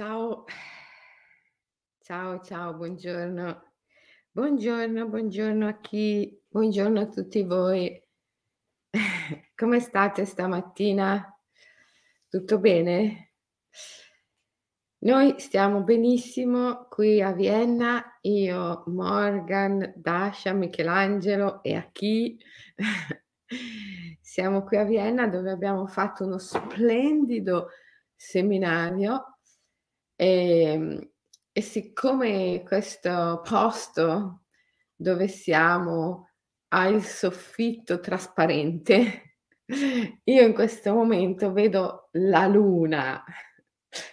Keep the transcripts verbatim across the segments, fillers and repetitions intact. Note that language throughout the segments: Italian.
Ciao, ciao, ciao, buongiorno, buongiorno, buongiorno a chi, buongiorno a tutti voi. Come state stamattina? Tutto bene? Noi stiamo benissimo qui a Vienna, io, Morgan, Dasha, Michelangelo e a chi. Siamo qui a Vienna dove abbiamo fatto uno splendido seminario. E, e siccome questo posto dove siamo ha il soffitto trasparente, io in questo momento vedo la luna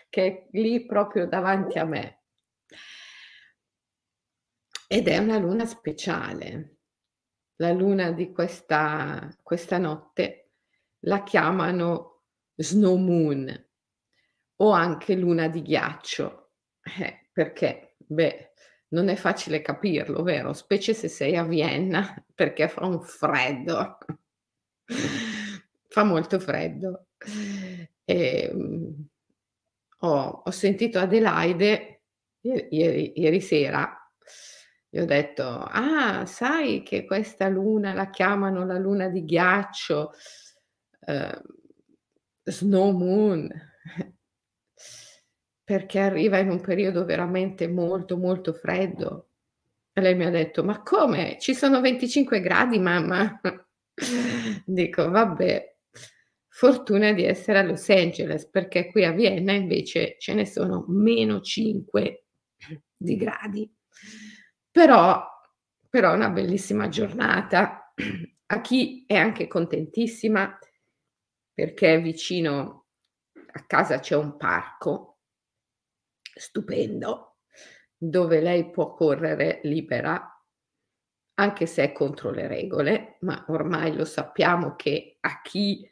che è lì proprio davanti a me, ed è una luna speciale. La luna di questa, questa notte la chiamano Snow Moon, o anche luna di ghiaccio, eh, perché, beh, non è facile capirlo, vero? Specie se sei a Vienna, perché fa un freddo, fa molto freddo. E, um, ho, ho sentito Adelaide ieri, ieri, ieri sera, gli ho detto, ah, sai che questa luna la chiamano la luna di ghiaccio, eh, Snow Moon, perché arriva in un periodo veramente molto, molto freddo. E lei mi ha detto, ma come? Ci sono venticinque gradi, mamma? Dico, vabbè, fortuna di essere a Los Angeles, perché qui a Vienna invece ce ne sono meno cinque di gradi. Però, però è una bellissima giornata. A chi è anche contentissima, perché vicino a casa c'è un parco stupendo, dove lei può correre libera, anche se è contro le regole, ma ormai lo sappiamo che a chi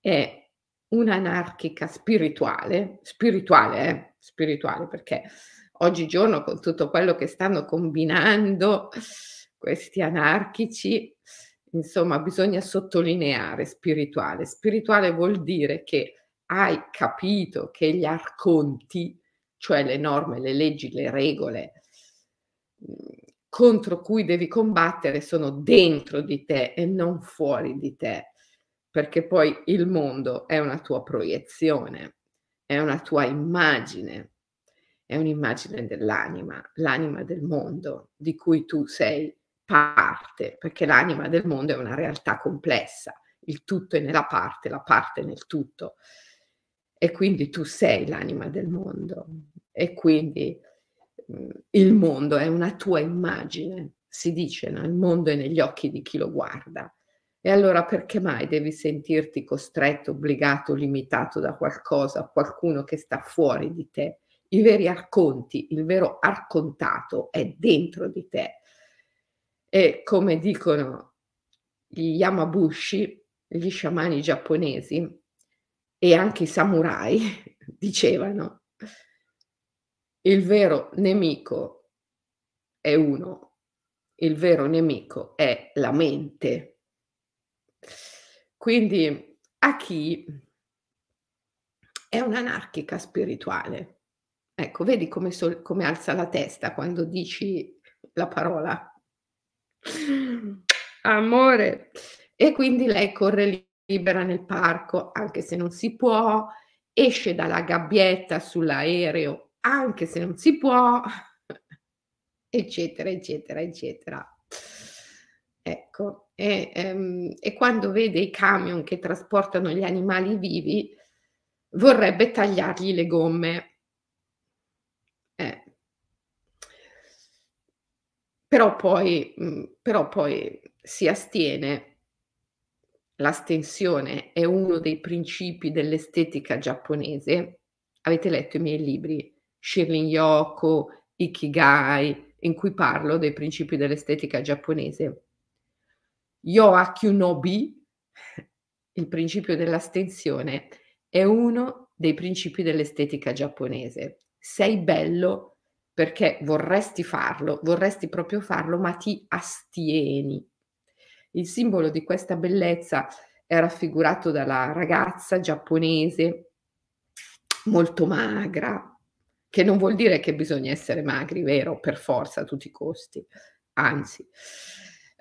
è un'anarchica spirituale, spirituale, eh? spirituale, perché oggigiorno con tutto quello che stanno combinando questi anarchici, insomma, bisogna sottolineare spirituale. Spirituale vuol dire che hai capito che gli arconti, cioè le norme, le leggi, le regole contro cui devi combattere, sono dentro di te e non fuori di te, perché poi il mondo è una tua proiezione, è una tua immagine, è un'immagine dell'anima, l'anima del mondo, di cui tu sei parte, perché l'anima del mondo è una realtà complessa, il tutto è nella parte, la parte è nel tutto. E quindi tu sei l'anima del mondo, e quindi mh, il mondo è una tua immagine, si dice, no? Il mondo è negli occhi di chi lo guarda. E allora perché mai devi sentirti costretto, obbligato, limitato da qualcosa, qualcuno che sta fuori di te? I veri arconti, il vero arcontato è dentro di te. E come dicono gli Yamabushi, gli sciamani giapponesi, e anche i samurai dicevano, il vero nemico è uno, il vero nemico è la mente. Quindi a chi è un'anarchica spirituale? Ecco, vedi come, sol- come alza la testa quando dici la parola amore. E quindi lei corre lì libera nel parco, anche se non si può, esce dalla gabbietta sull'aereo, anche se non si può, eccetera, eccetera, eccetera. Ecco, e, um, e quando vede i camion che trasportano gli animali vivi, vorrebbe tagliargli le gomme. Eh. Però poi, mh, però poi si astiene. L'astensione è uno dei principi dell'estetica giapponese. Avete letto i miei libri, Shirin Yoko, Ikigai, in cui parlo dei principi dell'estetica giapponese. Yōaku no bi, il principio dell'astensione, è uno dei principi dell'estetica giapponese. Sei bello perché vorresti farlo, vorresti proprio farlo, ma ti astieni. Il simbolo di questa bellezza è raffigurato dalla ragazza giapponese molto magra, che non vuol dire che bisogna essere magri, vero, per forza, a tutti i costi, anzi,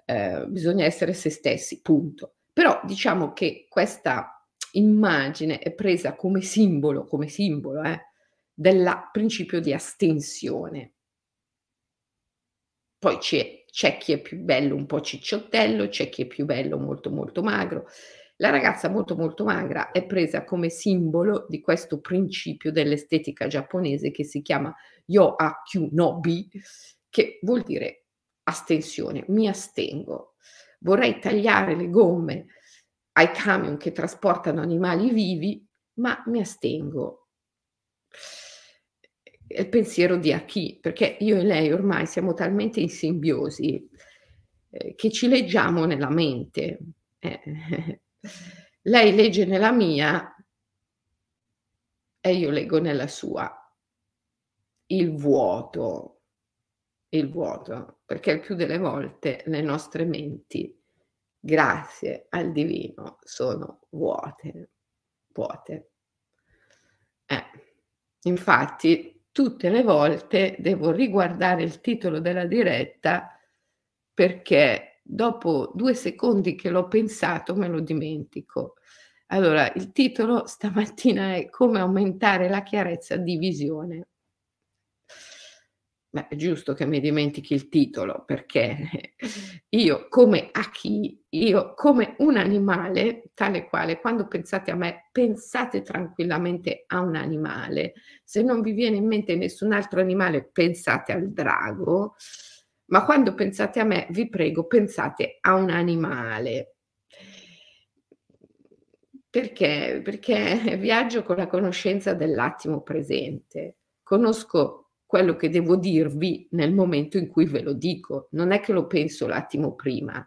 eh, bisogna essere se stessi, punto. Però diciamo che questa immagine è presa come simbolo, come simbolo, eh, del principio di astensione. Poi c'è, c'è chi è più bello un po' cicciottello, c'è chi è più bello molto molto magro. La ragazza molto molto magra è presa come simbolo di questo principio dell'estetica giapponese che si chiama Yōaku no bi, che vuol dire astensione, mi astengo. Vorrei tagliare le gomme ai camion che trasportano animali vivi, ma mi astengo. È il pensiero di Aki, perché io e lei ormai siamo talmente in simbiosi eh, che ci leggiamo nella mente. Eh. Lei legge nella mia e io leggo nella sua. Il vuoto, il vuoto, perché il più delle volte le nostre menti, grazie al divino, sono vuote, vuote. Eh, infatti, tutte le volte devo riguardare il titolo della diretta perché dopo due secondi che l'ho pensato me lo dimentico. Allora, il titolo stamattina è come aumentare la chiarezza di visione. Beh, è giusto che mi dimentichi il titolo, perché io come a chi, io come un animale tale quale, quando pensate a me, pensate tranquillamente a un animale. Se non vi viene in mente nessun altro animale, pensate al drago. Ma quando pensate a me, vi prego, pensate a un animale. Perché? Perché viaggio con la conoscenza dell'attimo presente. Conosco quello che devo dirvi nel momento in cui ve lo dico. Non è che lo penso l'attimo prima.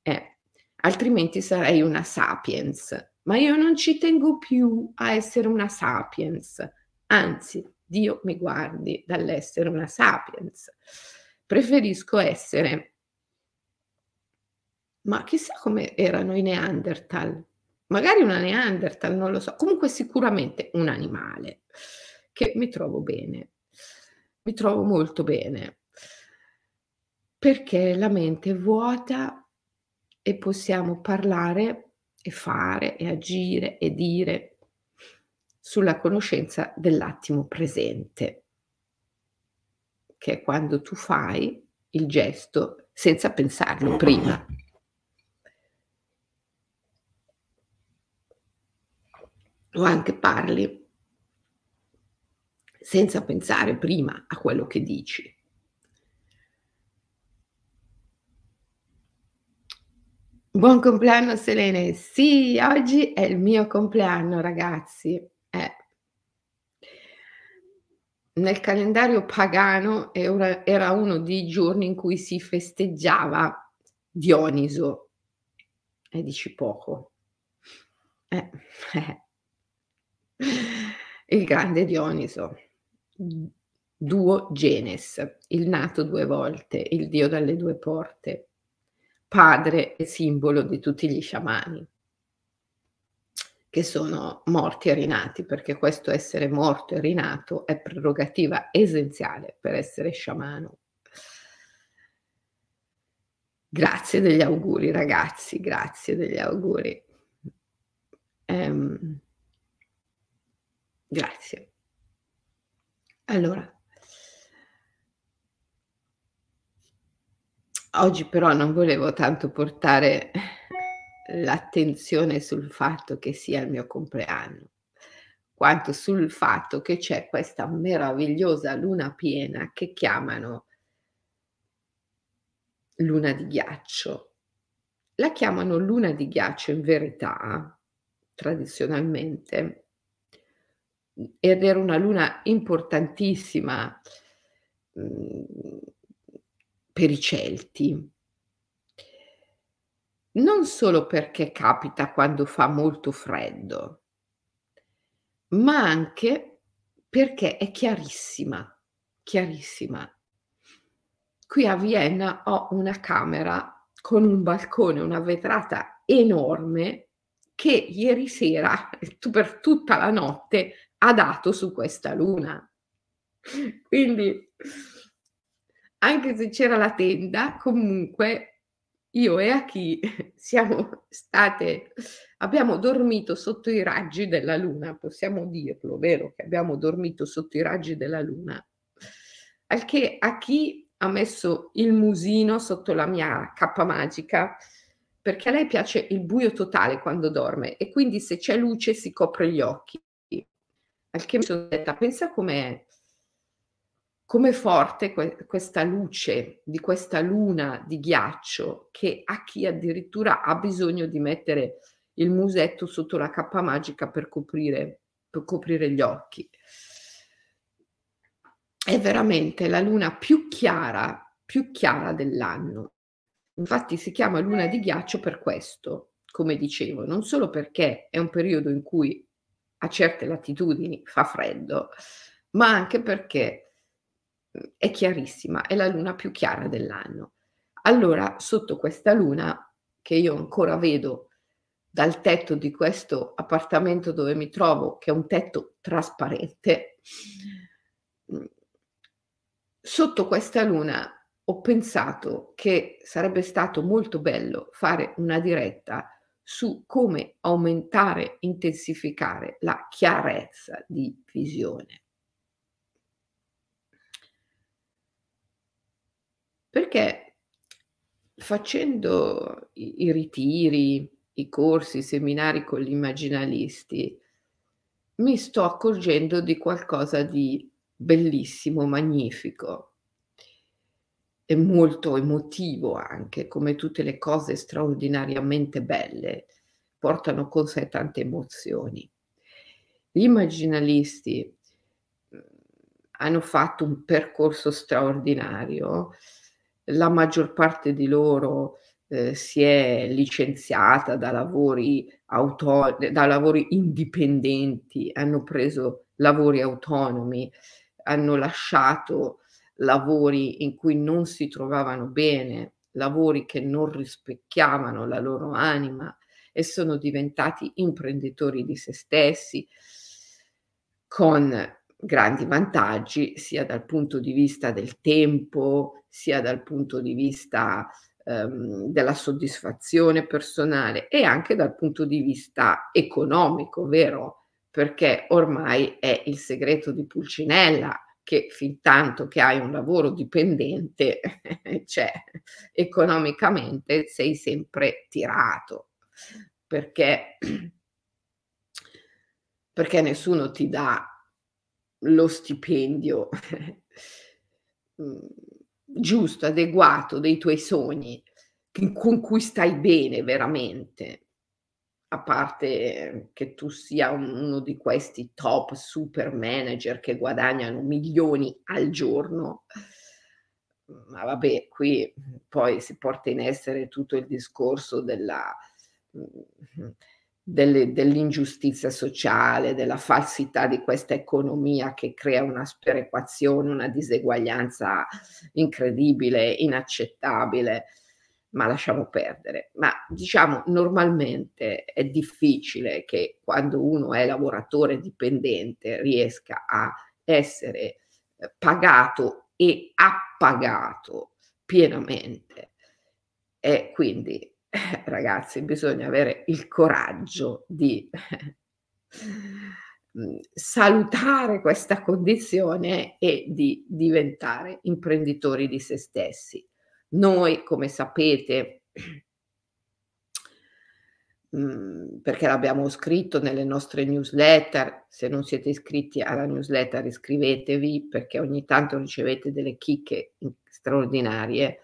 Eh, altrimenti sarei una sapiens. Ma io non ci tengo più a essere una sapiens. Anzi, Dio mi guardi dall'essere una sapiens. Preferisco essere, ma chissà come erano i Neanderthal, magari una Neanderthal, non lo so, comunque sicuramente un animale, che mi trovo bene, mi trovo molto bene, perché la mente è vuota e possiamo parlare e fare e agire e dire sulla conoscenza dell'attimo presente, che è quando tu fai il gesto senza pensarlo prima. O anche parli senza pensare prima a quello che dici. Buon compleanno Selene! Sì, oggi è il mio compleanno, ragazzi. Eh. Nel calendario pagano era uno dei giorni in cui si festeggiava Dioniso. E dici poco. Eh, eh. Il grande Dioniso, Duogenes, il nato due volte, il dio dalle due porte, padre e simbolo di tutti gli sciamani, che sono morti e rinati, perché questo essere morto e rinato è prerogativa essenziale per essere sciamano. Grazie degli auguri, ragazzi, grazie degli auguri. Ehm, grazie. Allora, oggi però non volevo tanto portare l'attenzione sul fatto che sia il mio compleanno, quanto sul fatto che c'è questa meravigliosa luna piena che chiamano luna di ghiaccio. La chiamano luna di ghiaccio in verità, tradizionalmente, ed era una luna importantissima mh, per i Celti. Non solo perché capita quando fa molto freddo, ma anche perché è chiarissima, chiarissima. Qui a Vienna ho una camera con un balcone, una vetrata enorme che ieri sera, per tutta la notte, ha dato su questa luna. Quindi, anche se c'era la tenda, comunque io e Aki siamo state, abbiamo dormito sotto i raggi della luna, possiamo dirlo, vero? Che abbiamo dormito sotto i raggi della luna. Al che Aki ha messo il musino sotto la mia cappa magica, perché a lei piace il buio totale quando dorme, e quindi se c'è luce si copre gli occhi. Al che mi sono detta, pensa com'è, com'è forte que- questa luce di questa luna di ghiaccio, che a chi addirittura ha bisogno di mettere il musetto sotto la cappa magica per coprire, per coprire gli occhi. È veramente la luna più chiara, più chiara dell'anno. Infatti si chiama luna di ghiaccio per questo, come dicevo, non solo perché è un periodo in cui a certe latitudini fa freddo, ma anche perché è chiarissima, è la luna più chiara dell'anno. Allora, sotto questa luna, che io ancora vedo dal tetto di questo appartamento dove mi trovo, che è un tetto trasparente, sotto questa luna ho pensato che sarebbe stato molto bello fare una diretta su come aumentare, intensificare la chiarezza di visione. Perché facendo i, i ritiri, i corsi, i seminari con gli immaginalisti, mi sto accorgendo di qualcosa di bellissimo, magnifico, e molto emotivo anche, come tutte le cose straordinariamente belle, portano con sé tante emozioni. Gli immaginalisti hanno fatto un percorso straordinario, la maggior parte di loro eh, si è licenziata da lavori, auto- da lavori indipendenti, hanno preso lavori autonomi, hanno lasciato lavori in cui non si trovavano bene, lavori che non rispecchiavano la loro anima, e sono diventati imprenditori di se stessi, con grandi vantaggi sia dal punto di vista del tempo, sia dal punto di vista ehm, della soddisfazione personale, e anche dal punto di vista economico, vero? Perché ormai è il segreto di Pulcinella che fin tanto che hai un lavoro dipendente, cioè economicamente sei sempre tirato, perché, perché nessuno ti dà lo stipendio giusto, adeguato dei tuoi sogni, con cui stai bene veramente, a parte che tu sia uno di questi top super manager che guadagnano milioni al giorno. Ma vabbè, qui poi si porta in essere tutto il discorso della Delle, dell'ingiustizia sociale, della falsità di questa economia che crea una sperequazione, una diseguaglianza incredibile, inaccettabile, ma lasciamo perdere. Ma diciamo, normalmente è difficile che quando uno è lavoratore dipendente riesca a essere pagato e appagato pienamente, e quindi ragazzi, bisogna avere il coraggio di salutare questa condizione e di diventare imprenditori di se stessi. Noi, come sapete, perché l'abbiamo scritto nelle nostre newsletter, se non siete iscritti alla newsletter iscrivetevi, perché ogni tanto ricevete delle chicche straordinarie,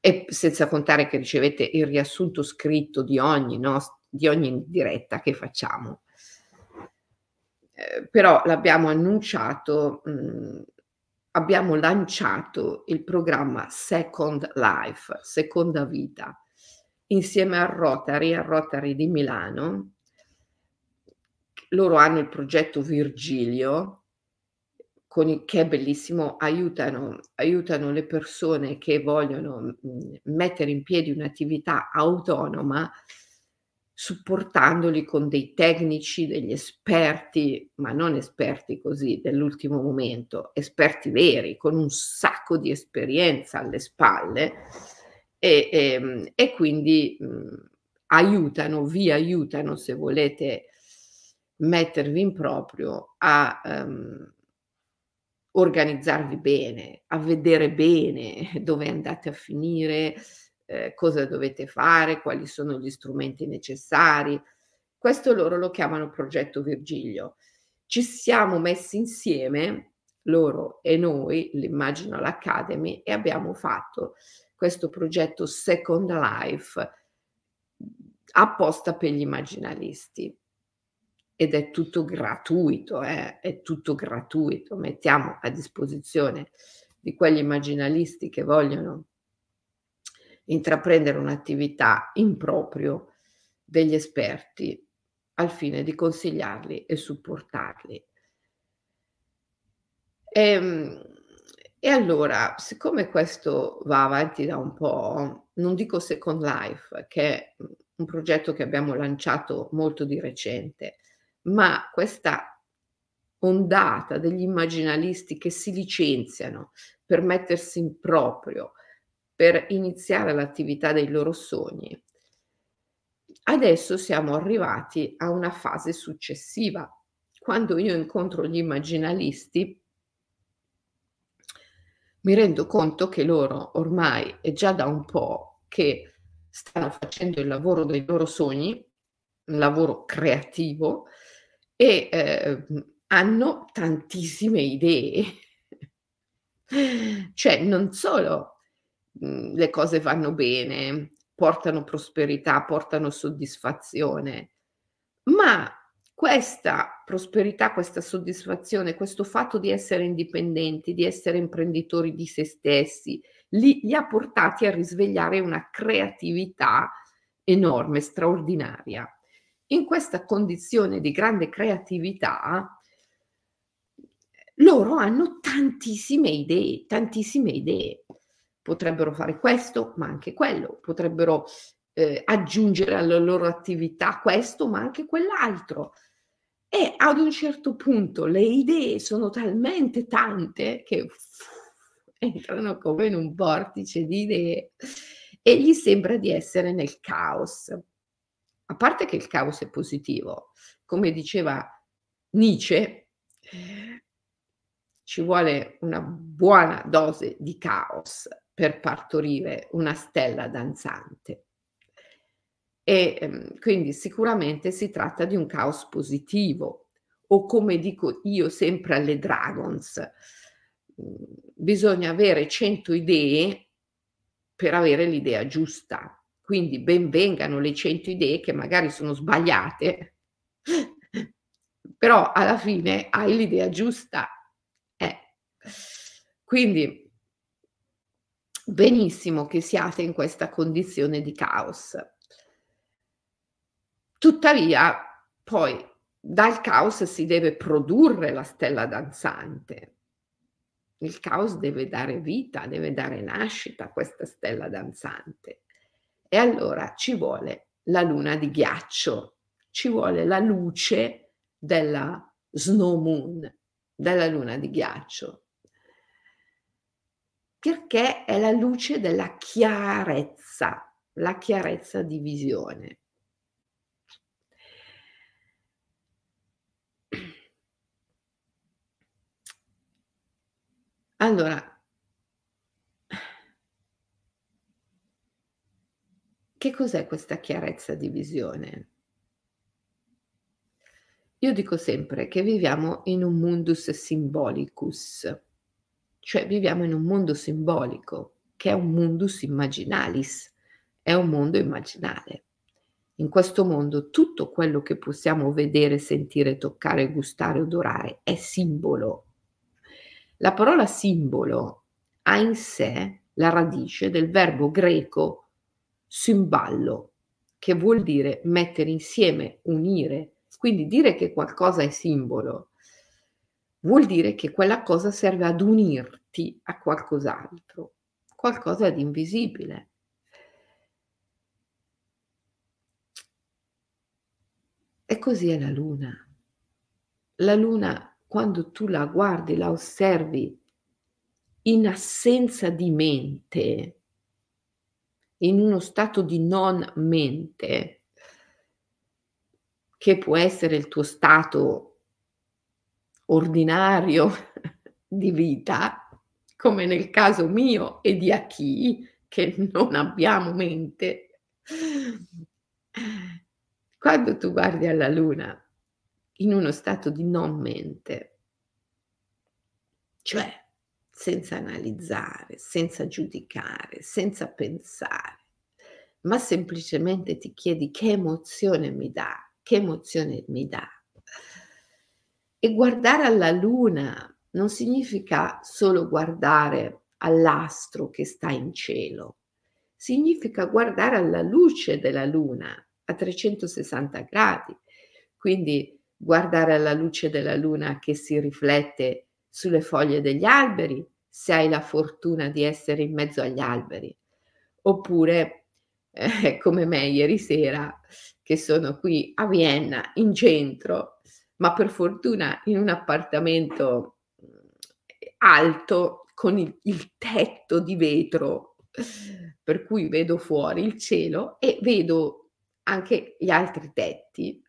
e senza contare che ricevete il riassunto scritto di ogni, no? di ogni diretta che facciamo. Eh, però l'abbiamo annunciato, mh, abbiamo lanciato il programma Second Life, Seconda Vita, insieme a Rotary, a Rotary di Milano. Loro hanno il progetto Virgilio, con il, che è bellissimo, aiutano, aiutano le persone che vogliono mh, mettere in piedi un'attività autonoma supportandoli con dei tecnici, degli esperti, ma non esperti così dell'ultimo momento, esperti veri, con un sacco di esperienza alle spalle, e, e, e quindi mh, aiutano, vi aiutano, se volete mettervi in proprio, a um, organizzarvi bene, a vedere bene dove andate a finire, eh, cosa dovete fare, quali sono gli strumenti necessari. Questo loro lo chiamano progetto Virgilio. Ci siamo messi insieme, loro e noi, l'Imaginal Academy, e abbiamo fatto questo progetto Second Life apposta per gli immaginalisti. Ed è tutto gratuito, eh? È tutto gratuito. Mettiamo a disposizione di quegli immaginalisti che vogliono intraprendere un'attività in proprio degli esperti al fine di consigliarli e supportarli. E, e allora, siccome questo va avanti da un po', non dico Second Life, che è un progetto che abbiamo lanciato molto di recente, ma questa ondata degli immaginalisti che si licenziano per mettersi in proprio, per iniziare l'attività dei loro sogni, adesso siamo arrivati a una fase successiva. Quando io incontro gli immaginalisti, mi rendo conto che loro ormai è già da un po' che stanno facendo il lavoro dei loro sogni, un lavoro creativo, e eh, hanno tantissime idee. Cioè, non solo mh, le cose vanno bene, portano prosperità, portano soddisfazione, ma questa prosperità, questa soddisfazione, questo fatto di essere indipendenti, di essere imprenditori di se stessi, li, li ha portati a risvegliare una creatività enorme, straordinaria. In questa condizione di grande creatività, loro hanno tantissime idee, tantissime idee. Potrebbero fare questo, ma anche quello. Potrebbero eh, aggiungere alla loro attività questo, ma anche quell'altro. E ad un certo punto le idee sono talmente tante che uff, entrano come in un vortice di idee e gli sembra di essere nel caos. A parte che il caos è positivo, come diceva Nietzsche, ci vuole una buona dose di caos per partorire una stella danzante. E quindi sicuramente si tratta di un caos positivo, o come dico io sempre alle Dragons, bisogna avere cento idee per avere l'idea giusta. Quindi ben vengano le cento idee che magari sono sbagliate, però alla fine hai l'idea giusta. Eh. Quindi benissimo che siate in questa condizione di caos. Tuttavia, poi dal caos si deve produrre la stella danzante. Il caos deve dare vita, deve dare nascita a questa stella danzante. E allora ci vuole la luna di ghiaccio, ci vuole la luce della snow moon, della luna di ghiaccio, perché è la luce della chiarezza, la chiarezza di visione. Allora, che cos'è questa chiarezza di visione? Io dico sempre che viviamo in un mundus simbolicus, cioè viviamo in un mondo simbolico, che è un mundus immaginalis, è un mondo immaginale. In questo mondo tutto quello che possiamo vedere, sentire, toccare, gustare, odorare è simbolo. La parola simbolo ha in sé la radice del verbo greco simballo, che vuol dire mettere insieme, unire. Quindi dire che qualcosa è simbolo vuol dire che quella cosa serve ad unirti a qualcos'altro, qualcosa di invisibile. E così è la luna. La luna, quando tu la guardi, la osservi in assenza di mente, in uno stato di non mente, che può essere il tuo stato ordinario di vita, come nel caso mio e di Aki, che non abbiamo mente. Quando tu guardi alla luna in uno stato di non mente, cioè senza analizzare, senza giudicare, senza pensare, ma semplicemente ti chiedi che emozione mi dà, che emozione mi dà. E guardare alla luna non significa solo guardare all'astro che sta in cielo, significa guardare alla luce della luna a trecentosessanta gradi, quindi guardare alla luce della luna che si riflette sulle foglie degli alberi, se hai la fortuna di essere in mezzo agli alberi, oppure eh, come me ieri sera, che sono qui a Vienna, in centro, ma per fortuna in un appartamento alto con il, il tetto di vetro, per cui vedo fuori il cielo e vedo anche gli altri tetti.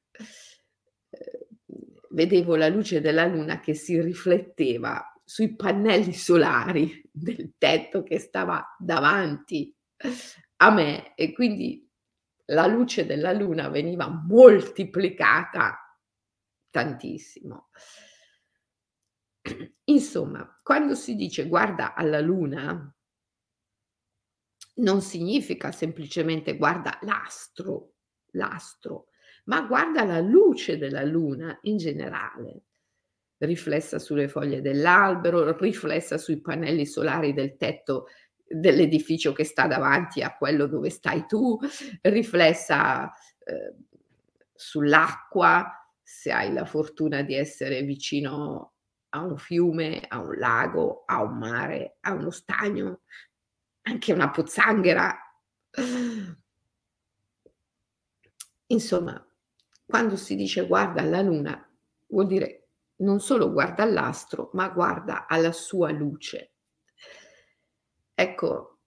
Vedevo la luce della luna che si rifletteva sui pannelli solari del tetto che stava davanti a me, e quindi la luce della luna veniva moltiplicata tantissimo. Insomma, quando si dice guarda alla luna, non significa semplicemente guarda l'astro, l'astro, ma guarda la luce della luna in generale, riflessa sulle foglie dell'albero, riflessa sui pannelli solari del tetto dell'edificio che sta davanti a quello dove stai tu, riflessa eh, sull'acqua, se hai la fortuna di essere vicino a un fiume, a un lago, a un mare, a uno stagno, anche una pozzanghera. Insomma, quando si dice guarda alla luna, vuol dire non solo guarda all'astro, ma guarda alla sua luce. Ecco,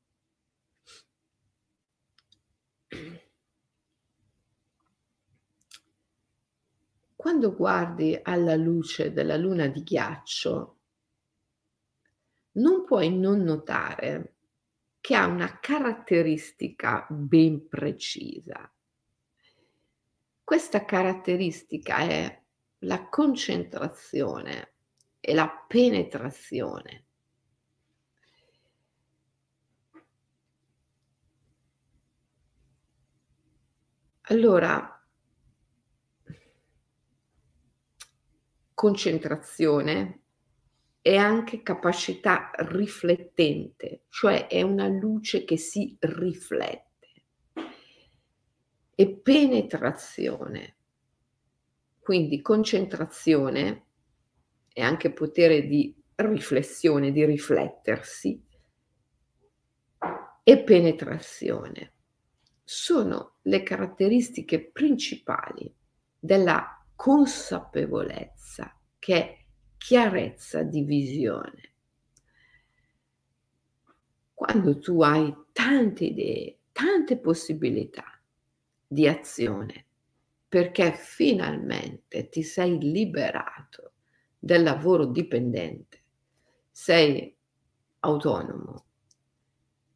quando guardi alla luce della luna di ghiaccio, non puoi non notare che ha una caratteristica ben precisa. Questa caratteristica è la concentrazione e la penetrazione. Allora, concentrazione è anche capacità riflettente, cioè è una luce che si riflette. E penetrazione, quindi concentrazione e anche potere di riflessione, di riflettersi, e penetrazione sono le caratteristiche principali della consapevolezza, che è chiarezza di visione. Quando tu hai tante idee, tante possibilità di azione, perché finalmente ti sei liberato del lavoro dipendente, sei autonomo,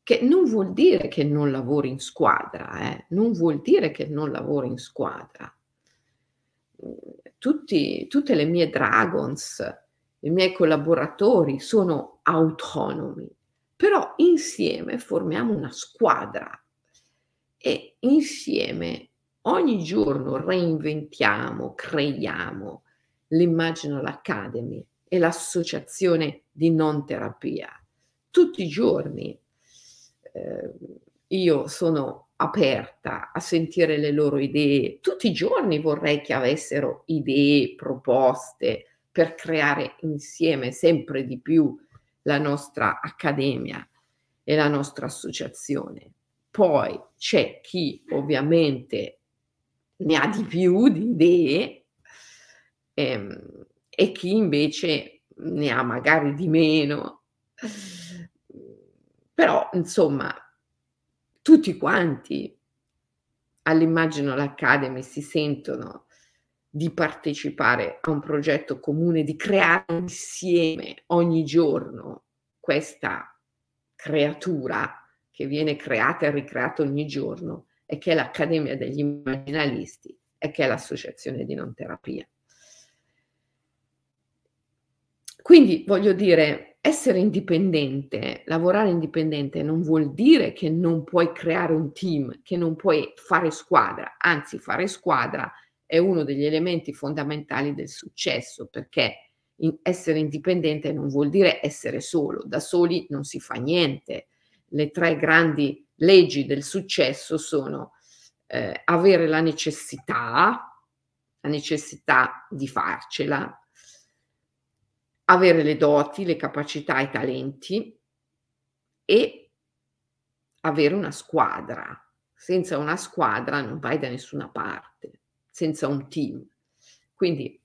che non vuol dire che non lavori in squadra, eh? non vuol dire che non lavori in squadra. Tutti, tutte le mie dragons, i miei collaboratori sono autonomi, però insieme formiamo una squadra. E insieme ogni giorno reinventiamo, creiamo l'Imaginal Academy e l'Associazione di Non-Terapia. Tutti i giorni eh, io sono aperta a sentire le loro idee, tutti i giorni vorrei che avessero idee, proposte per creare insieme sempre di più la nostra accademia e la nostra associazione. Poi c'è chi ovviamente ne ha di più di idee ehm, e chi invece ne ha magari di meno. Però, insomma, tutti quanti all'Imaginal Academy si sentono di partecipare a un progetto comune, di creare insieme ogni giorno questa creatura che viene creata e ricreata ogni giorno e che è l'Accademia degli Immaginalisti e che è l'Associazione di Non-Terapia. Quindi, voglio dire, essere indipendente, lavorare indipendente non vuol dire che non puoi creare un team, che non puoi fare squadra, anzi fare squadra è uno degli elementi fondamentali del successo, perché in essere indipendente non vuol dire essere solo, da soli non si fa niente. Le tre grandi leggi del successo sono eh, avere la necessità, la necessità di farcela, avere le doti, le capacità e i talenti e avere una squadra. Senza una squadra non vai da nessuna parte, senza un team. Quindi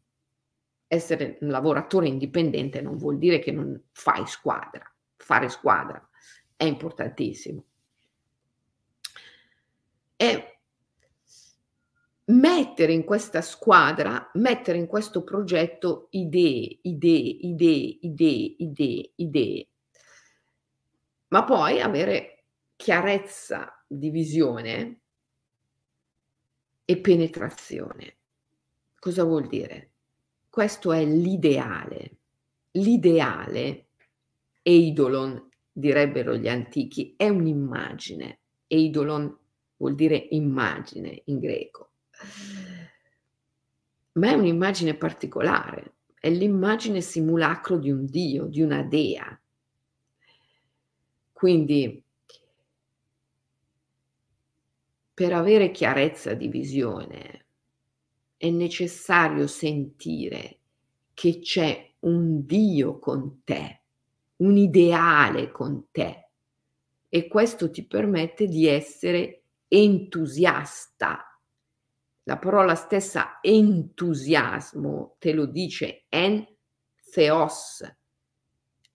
essere un lavoratore indipendente non vuol dire che non fai squadra, fare squadra è importantissimo. E mettere in questa squadra, mettere in questo progetto idee, idee, idee, idee, idee, idee, ma poi avere chiarezza di visione e penetrazione. Cosa vuol dire? Questo è l'ideale. L'ideale, Eidolon direbbero gli antichi, è un'immagine. Eidolon vuol dire immagine in greco. Ma è un'immagine particolare, è l'immagine simulacro di un dio, di una dea. Quindi, per avere chiarezza di visione è necessario sentire che c'è un dio con te, un ideale con te, e questo ti permette di essere entusiasta. La parola stessa entusiasmo te lo dice, en theos,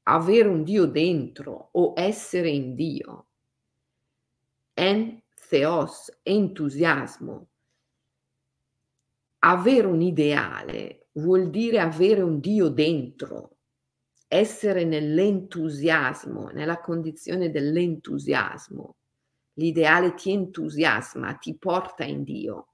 avere un Dio dentro o essere in Dio. En theos, entusiasmo. Avere un ideale vuol dire avere un Dio dentro, essere nell'entusiasmo, nella condizione dell'entusiasmo. L'ideale ti entusiasma, ti porta in Dio.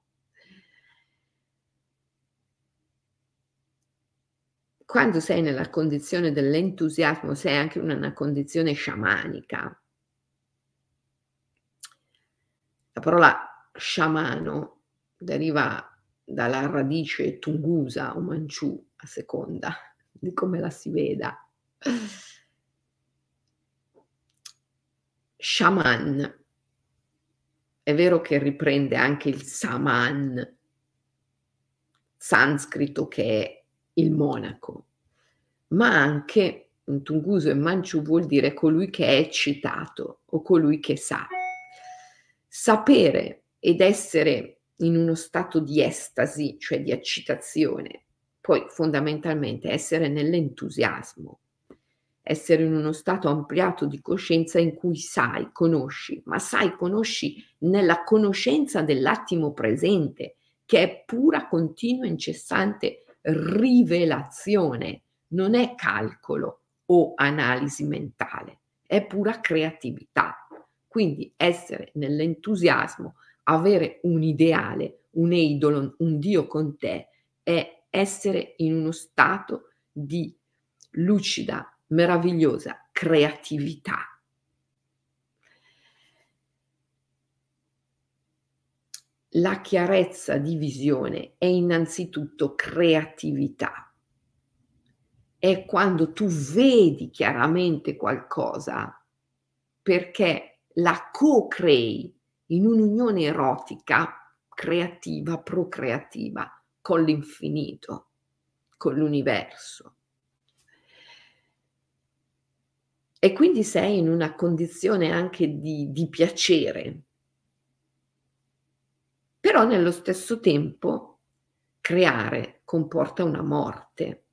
Quando sei nella condizione dell'entusiasmo, sei anche in una condizione sciamanica. La parola sciamano deriva dalla radice tungusa o manciù, a seconda di come la si veda. Shaman. È vero che riprende anche il saman, sanscrito, che è il monaco, ma anche in tunguso e manciù vuol dire colui che è eccitato o colui che sa. Sapere ed essere in uno stato di estasi, cioè di eccitazione, poi fondamentalmente essere nell'entusiasmo, essere in uno stato ampliato di coscienza in cui sai, conosci, ma sai, conosci nella conoscenza dell'attimo presente, che è pura, continua, incessante rivelazione, non è calcolo o analisi mentale, è pura creatività. Quindi essere nell'entusiasmo, avere un ideale, un eidolon, un Dio con te, è essere in uno stato di lucida, meravigliosa creatività. La chiarezza di visione è innanzitutto creatività. È quando tu vedi chiaramente qualcosa, perché la co-crei in un'unione erotica, creativa, procreativa, con l'infinito, con l'universo. E quindi sei in una condizione anche di, di piacere, però nello stesso tempo creare comporta una morte.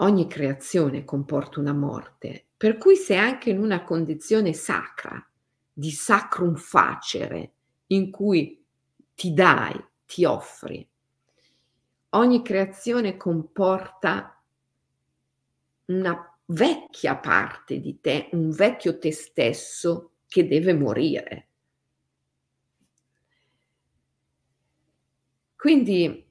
Ogni creazione comporta una morte, per cui se anche in una condizione sacra, di sacrum facere, in cui ti dai, ti offri, ogni creazione comporta una vecchia parte di te, un vecchio te stesso che deve morire. Quindi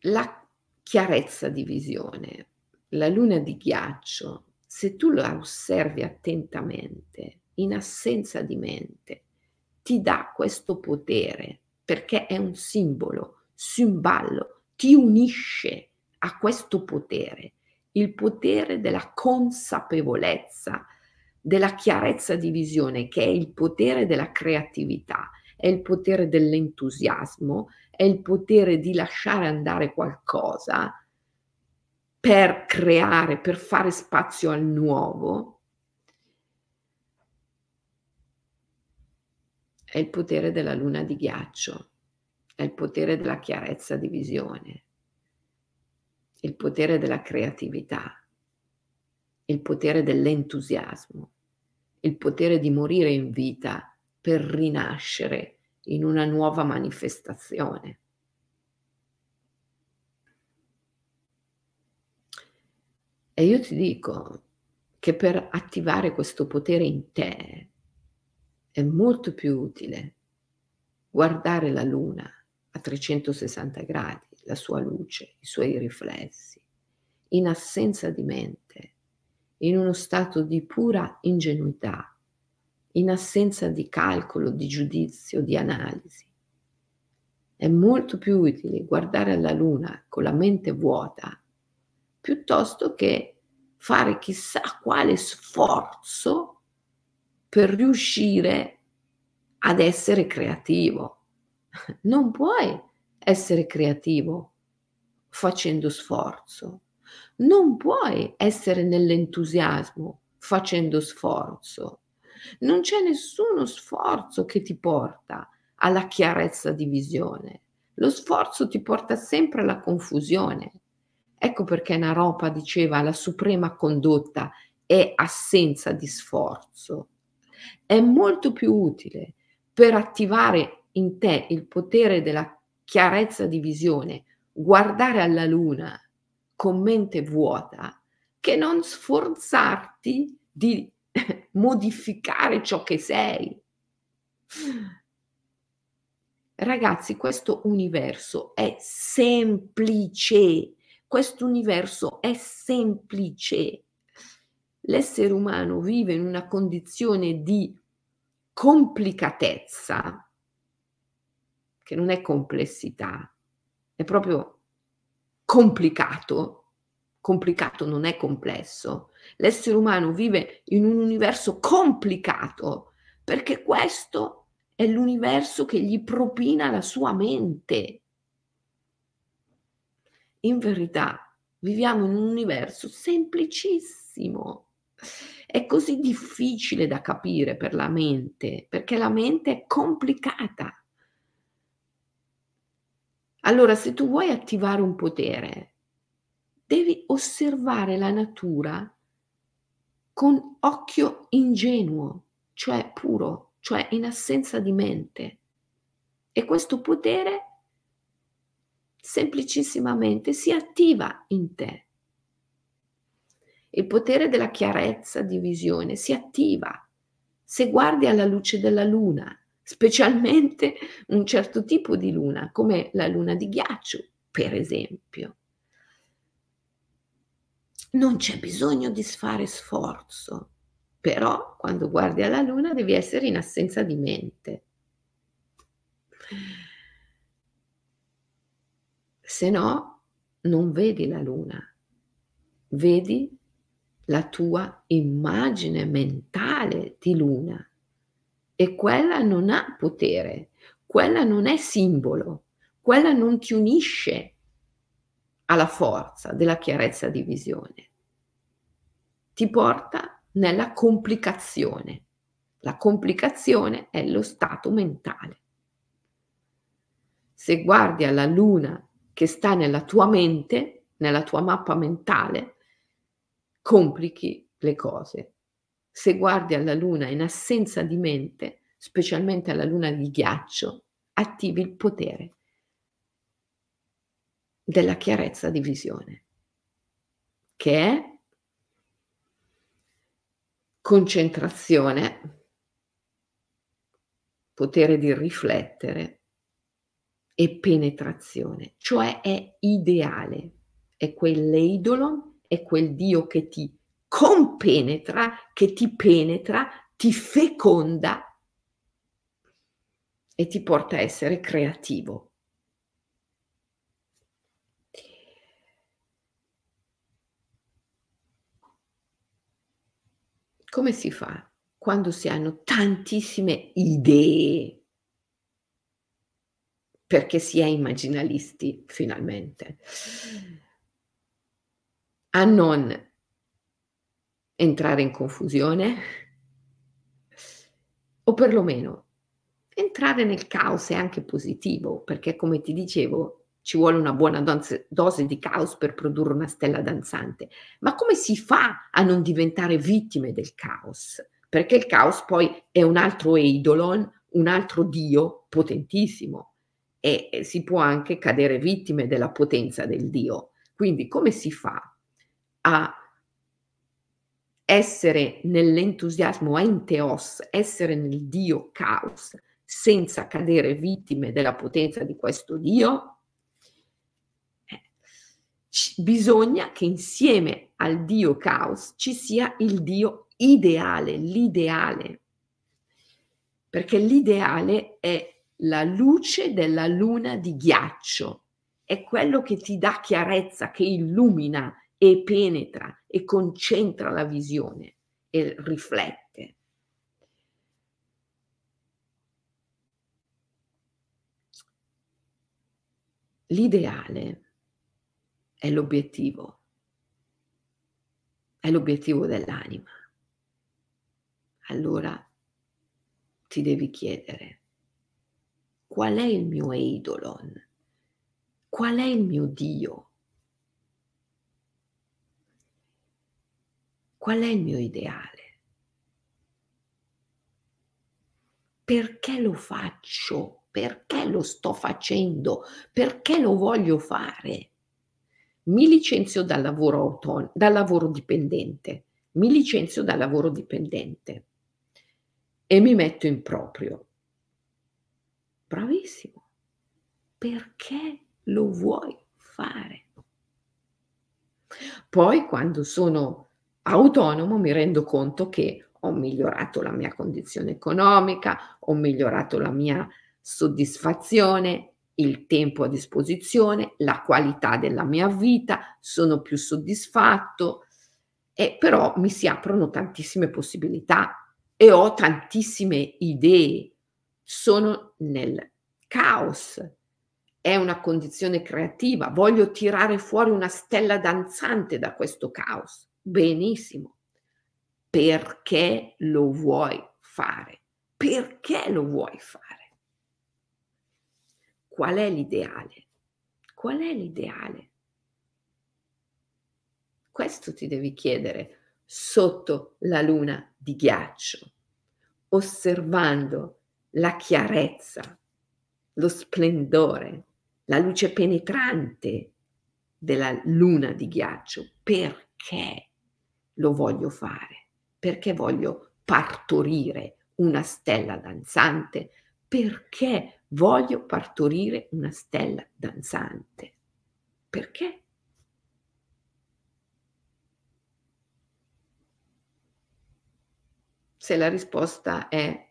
la chiarezza di visione, la luna di ghiaccio, se tu la osservi attentamente, in assenza di mente, ti dà questo potere, perché è un simbolo, simballo, ti unisce a questo potere, il potere della consapevolezza, della chiarezza di visione, che è il potere della creatività, è il potere dell'entusiasmo, è il potere di lasciare andare qualcosa per creare, per fare spazio al nuovo, è il potere della luna di ghiaccio, è il potere della chiarezza di visione, il potere della creatività, il potere dell'entusiasmo, il potere di morire in vita per rinascere in una nuova manifestazione. E io ti dico che per attivare questo potere in te è molto più utile guardare la luna a trecentosessanta gradi, la sua luce, i suoi riflessi, in assenza di mente, in uno stato di pura ingenuità, in assenza di calcolo, di giudizio, di analisi. È molto più utile guardare alla luna con la mente vuota, piuttosto che fare chissà quale sforzo per riuscire ad essere creativo. Non puoi essere creativo facendo sforzo. Non puoi essere nell'entusiasmo facendo sforzo. Non c'è nessuno sforzo che ti porta alla chiarezza di visione. Lo sforzo ti porta sempre alla confusione. Ecco perché Naropa diceva: la suprema condotta è assenza di sforzo. È molto più utile per attivare in te il potere della chiarezza di visione guardare alla luna con mente vuota, che non sforzarti di modificare ciò che sei. Ragazzi, questo universo è semplice, questo universo è semplice. L'essere umano vive in una condizione di complicatezza, che non è complessità, è proprio complicato. Complicato non è complesso. L'essere umano vive in un universo complicato perché questo è l'universo che gli propina la sua mente. In verità viviamo in un universo semplicissimo. È così difficile da capire per la mente, perché la mente è complicata. Allora, se tu vuoi attivare un potere, devi osservare la natura con occhio ingenuo, cioè puro, cioè in assenza di mente. E questo potere semplicissimamente si attiva in te. Il potere della chiarezza di visione si attiva se guardi alla luce della luna, specialmente un certo tipo di luna, come la luna di ghiaccio, per esempio. Non c'è bisogno di fare sforzo, però quando guardi alla luna devi essere in assenza di mente. Se no, non vedi la luna, vedi la tua immagine mentale di luna e quella non ha potere, quella non è simbolo, quella non ti unisce alla forza della chiarezza di visione, ti porta nella complicazione. La complicazione è lo stato mentale. se guardi alla luna che sta nella tua mente, nella tua mappa mentale, complichi le cose. Se guardi alla luna in assenza di mente, specialmente alla luna di ghiaccio, attivi il potere della chiarezza di visione, che è concentrazione, potere di riflettere e penetrazione, cioè è ideale, è quell'eidolon, è quel Dio che ti compenetra, che ti penetra, ti feconda e ti porta a essere creativo. Come si fa quando si hanno tantissime idee? Perché si è immaginalisti, finalmente, a non entrare in confusione, o perlomeno entrare nel caos è anche positivo, perché, come ti dicevo, ci vuole una buona dose, dose di caos per produrre una stella danzante. Ma come si fa a non diventare vittime del caos? Perché il caos poi è un altro eidolon, un altro dio potentissimo, e si può anche cadere vittime della potenza del Dio. Quindi come si fa a essere nell'entusiasmo enteos, essere nel Dio caos, senza cadere vittime della potenza di questo Dio? Eh, c- bisogna che insieme al Dio caos ci sia il Dio ideale, l'ideale, perché l'ideale è la luce della luna di ghiaccio, è quello che ti dà chiarezza, che illumina e penetra e concentra la visione e riflette. L'ideale è l'obiettivo, è l'obiettivo dell'anima. Allora ti devi chiedere: qual è il mio eidolon? Qual è il mio Dio? Qual è il mio ideale? Perché lo faccio? Perché lo sto facendo? Perché lo voglio fare? Mi licenzio dal lavoro autonomo, dal lavoro dipendente. Mi licenzio dal lavoro dipendente e mi metto in proprio. Bravissimo, perché lo vuoi fare? Poi, quando sono autonomo, mi rendo conto che ho migliorato la mia condizione economica, ho migliorato la mia soddisfazione, il tempo a disposizione, la qualità della mia vita, sono più soddisfatto, e però mi si aprono tantissime possibilità e ho tantissime idee. Sono nel caos, è una condizione creativa, voglio tirare fuori una stella danzante da questo caos. Benissimo, perché lo vuoi fare? Perché lo vuoi fare? Qual è l'ideale? Qual è l'ideale? Questo ti devi chiedere sotto la luna di ghiaccio, osservando la chiarezza, lo splendore, la luce penetrante della luna di ghiaccio. Perché lo voglio fare? Perché voglio partorire una stella danzante? Perché voglio partorire una stella danzante? Perché? Se la risposta è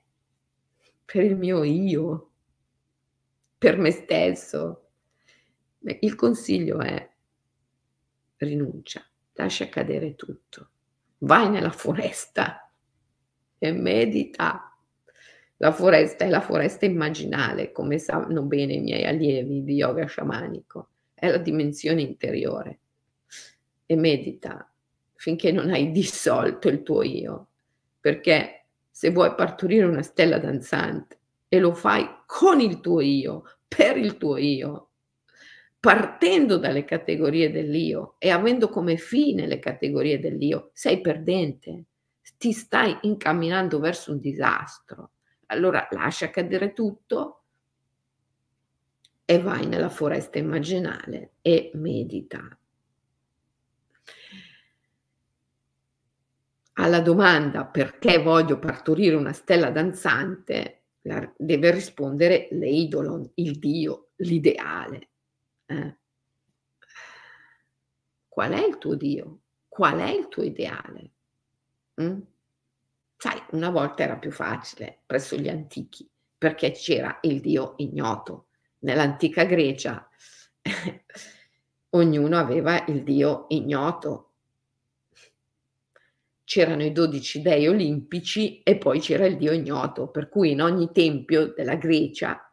per il mio io, per me stesso, il consiglio è: rinuncia, lascia cadere tutto, vai nella foresta e medita. La foresta è la foresta immaginale, come sanno bene i miei allievi di yoga sciamanico, è la dimensione interiore, e medita finché non hai dissolto il tuo io, perché se vuoi partorire una stella danzante e lo fai con il tuo io, per il tuo io, partendo dalle categorie dell'io e avendo come fine le categorie dell'io, sei perdente, ti stai incamminando verso un disastro. Allora lascia cadere tutto e vai nella foresta immaginale e medita. Alla domanda perché voglio partorire una stella danzante, deve rispondere l'Eidolon, il Dio, l'ideale. Eh. Qual è il tuo Dio? Qual è il tuo ideale? Mm? Sai, una volta era più facile presso gli antichi perché c'era il Dio ignoto. Nell'antica Grecia eh, ognuno aveva il Dio ignoto. C'erano i dodici dei olimpici e poi c'era il Dio ignoto, per cui in ogni tempio della Grecia,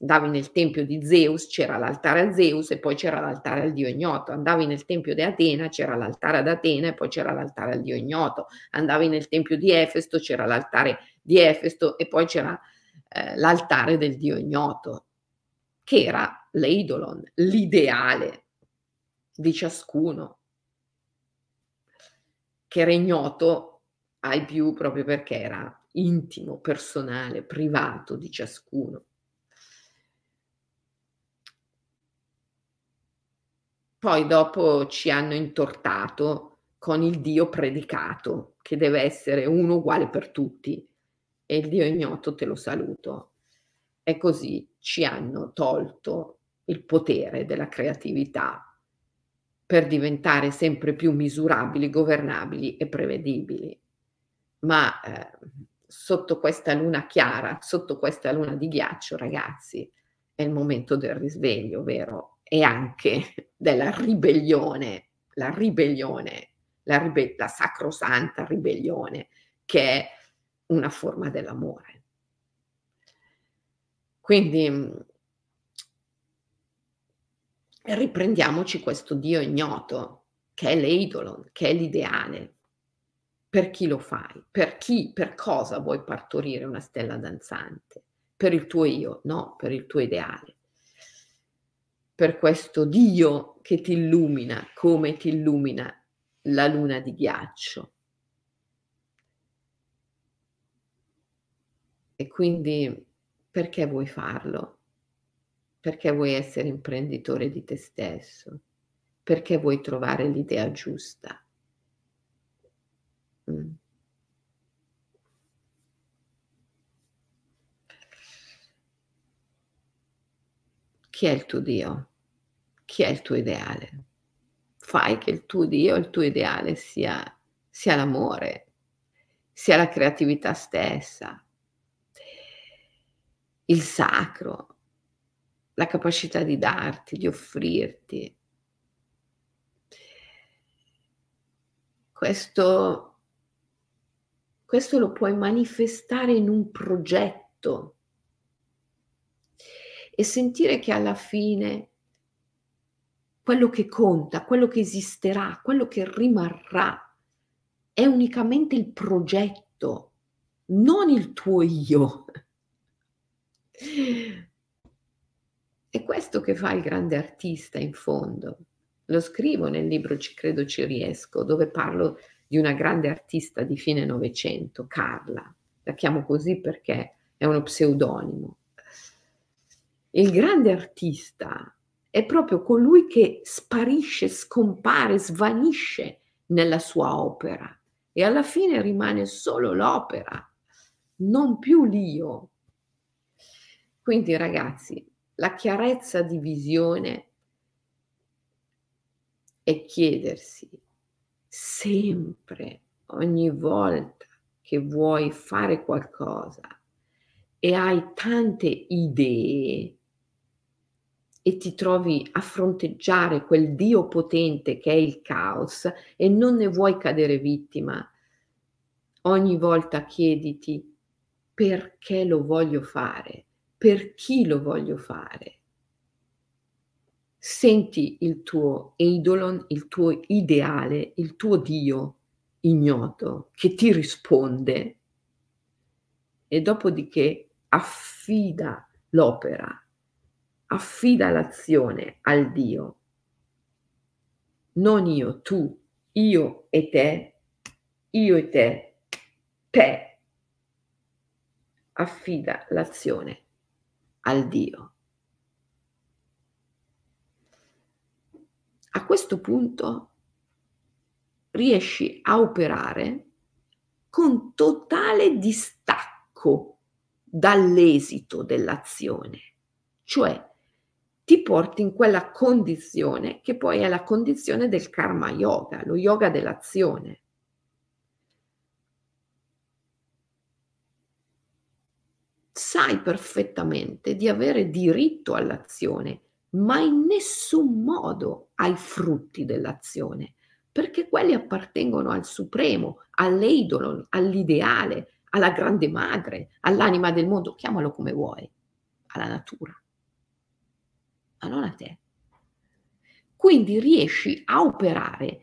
andavi nel tempio di Zeus, c'era l'altare a Zeus e poi c'era l'altare al Dio ignoto, andavi nel tempio di Atena, c'era l'altare ad Atena e poi c'era l'altare al Dio ignoto, andavi nel tempio di Efesto, c'era l'altare di Efesto e poi c'era eh, l'altare del Dio ignoto, che era l'Eidolon, l'ideale di ciascuno, che era ignoto ai più proprio perché era intimo, personale, privato di ciascuno. Poi dopo ci hanno intortato con il Dio predicato, che deve essere uno uguale per tutti, e il Dio ignoto te lo saluto. E così ci hanno tolto il potere della creatività per diventare sempre più misurabili, governabili e prevedibili. Ma eh, sotto questa luna chiara, sotto questa luna di ghiaccio, ragazzi, è il momento del risveglio, vero? E anche della ribellione, la ribellione, la, ribe- la sacrosanta ribellione, che è una forma dell'amore. Quindi riprendiamoci questo Dio ignoto, che è l'Eidolon, che è l'ideale. Per chi lo fai? Per chi, per cosa vuoi partorire una stella danzante? Per il tuo io? No, per il tuo ideale. Per questo Dio che ti illumina come ti illumina la luna di ghiaccio. E quindi perché vuoi farlo? Perché vuoi essere imprenditore di te stesso? Perché vuoi trovare l'idea giusta? Mm. Chi è il tuo Dio? Chi è il tuo ideale? Fai che il tuo Dio, il tuo ideale sia, sia l'amore, sia la creatività stessa, il sacro, la capacità di darti, di offrirti. Questo, questo lo puoi manifestare in un progetto. E sentire che alla fine quello che conta, quello che esisterà, quello che rimarrà è unicamente il progetto, non il tuo io. È questo che fa il grande artista in fondo. Lo scrivo nel libro Ci credo ci riesco, dove parlo di una grande artista di fine Novecento, Carla. La chiamo così perché è uno pseudonimo. Il grande artista è proprio colui che sparisce, scompare, svanisce nella sua opera e alla fine rimane solo l'opera, non più l'io. Quindi ragazzi, la chiarezza di visione è chiedersi sempre, ogni volta che vuoi fare qualcosa e hai tante idee, e ti trovi a fronteggiare quel Dio potente che è il caos e non ne vuoi cadere vittima, ogni volta chiediti perché lo voglio fare, per chi lo voglio fare. Senti il tuo Eidolon, il tuo ideale, il tuo Dio ignoto che ti risponde e dopodiché affida l'opera affida l'azione al Dio, non io, tu, io e te, io e te, te, affida l'azione al Dio. A questo punto riesci a operare con totale distacco dall'esito dell'azione, cioè ti porti in quella condizione che poi è la condizione del karma yoga, lo yoga dell'azione. Sai perfettamente di avere diritto all'azione, ma in nessun modo ai frutti dell'azione, perché quelli appartengono al Supremo, all'Eidolon, all'ideale, alla grande madre, all'anima del mondo, chiamalo come vuoi, alla natura, ma non a te. Quindi riesci a operare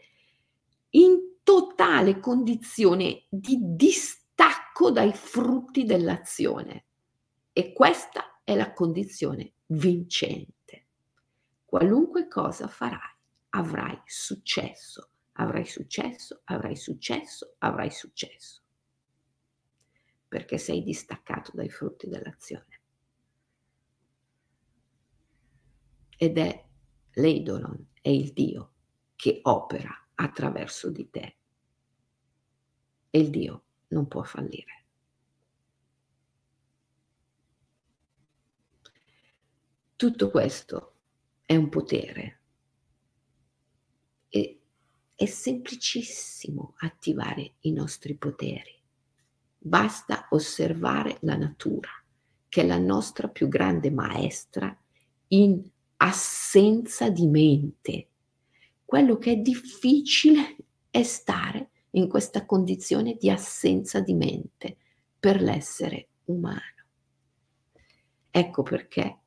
in totale condizione di distacco dai frutti dell'azione, e questa è la condizione vincente. Qualunque cosa farai, avrai successo, avrai successo, avrai successo, avrai successo, perché sei distaccato dai frutti dell'azione. Ed è l'Eidolon, è il Dio che opera attraverso di te. E il Dio non può fallire. Tutto questo è un potere. E è semplicissimo attivare i nostri poteri. Basta osservare la natura, che è la nostra più grande maestra in assenza di mente. Quello che è difficile è stare in questa condizione di assenza di mente per l'essere umano. Ecco perché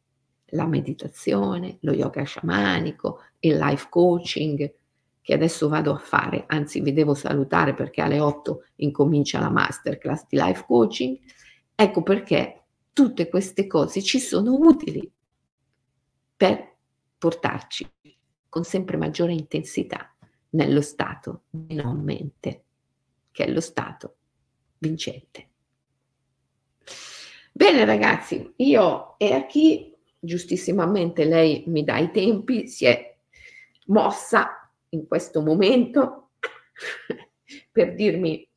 la meditazione, lo yoga sciamanico, il life coaching, che adesso vado a fare, anzi vi devo salutare perché alle otto incomincia la masterclass di life coaching. Ecco perché tutte queste cose ci sono utili per portarci con sempre maggiore intensità nello stato di non mente, che è lo stato vincente. Bene ragazzi, io e chi giustissimamente lei mi dà i tempi, si è mossa in questo momento per dirmi: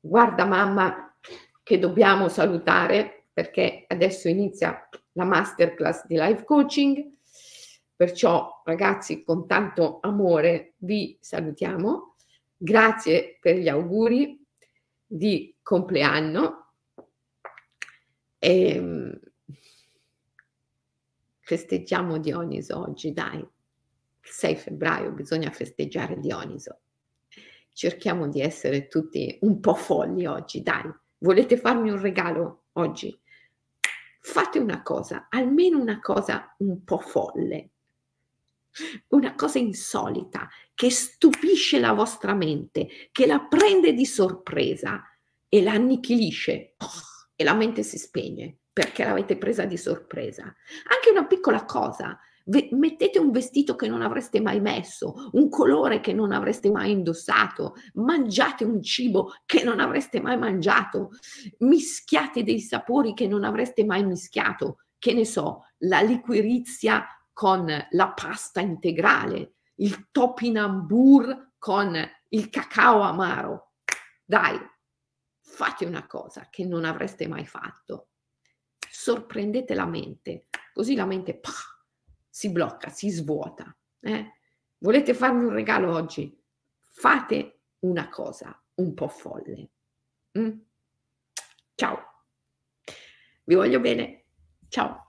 guarda mamma che dobbiamo salutare perché adesso inizia la masterclass di life coaching. Perciò ragazzi, con tanto amore vi salutiamo, grazie per gli auguri di compleanno e festeggiamo Dioniso oggi, dai, il sei febbraio bisogna festeggiare Dioniso. Cerchiamo di essere tutti un po' folli oggi, dai. Volete farmi un regalo oggi? Fate una cosa, almeno una cosa un po' folle, una cosa insolita, che stupisce la vostra mente, che la prende di sorpresa e la annichilisce, oh, e la mente si spegne, perché l'avete presa di sorpresa. Anche una piccola cosa, v- mettete un vestito che non avreste mai messo, un colore che non avreste mai indossato, mangiate un cibo che non avreste mai mangiato, mischiate dei sapori che non avreste mai mischiato, che ne so, la liquirizia con la pasta integrale, il topinambur con il cacao amaro. Dai, fate una cosa che non avreste mai fatto. Sorprendete la mente, così la mente pah, si blocca, si svuota. Eh? Volete farmi un regalo oggi? Fate una cosa un po' folle. Mm? Ciao, vi voglio bene. Ciao.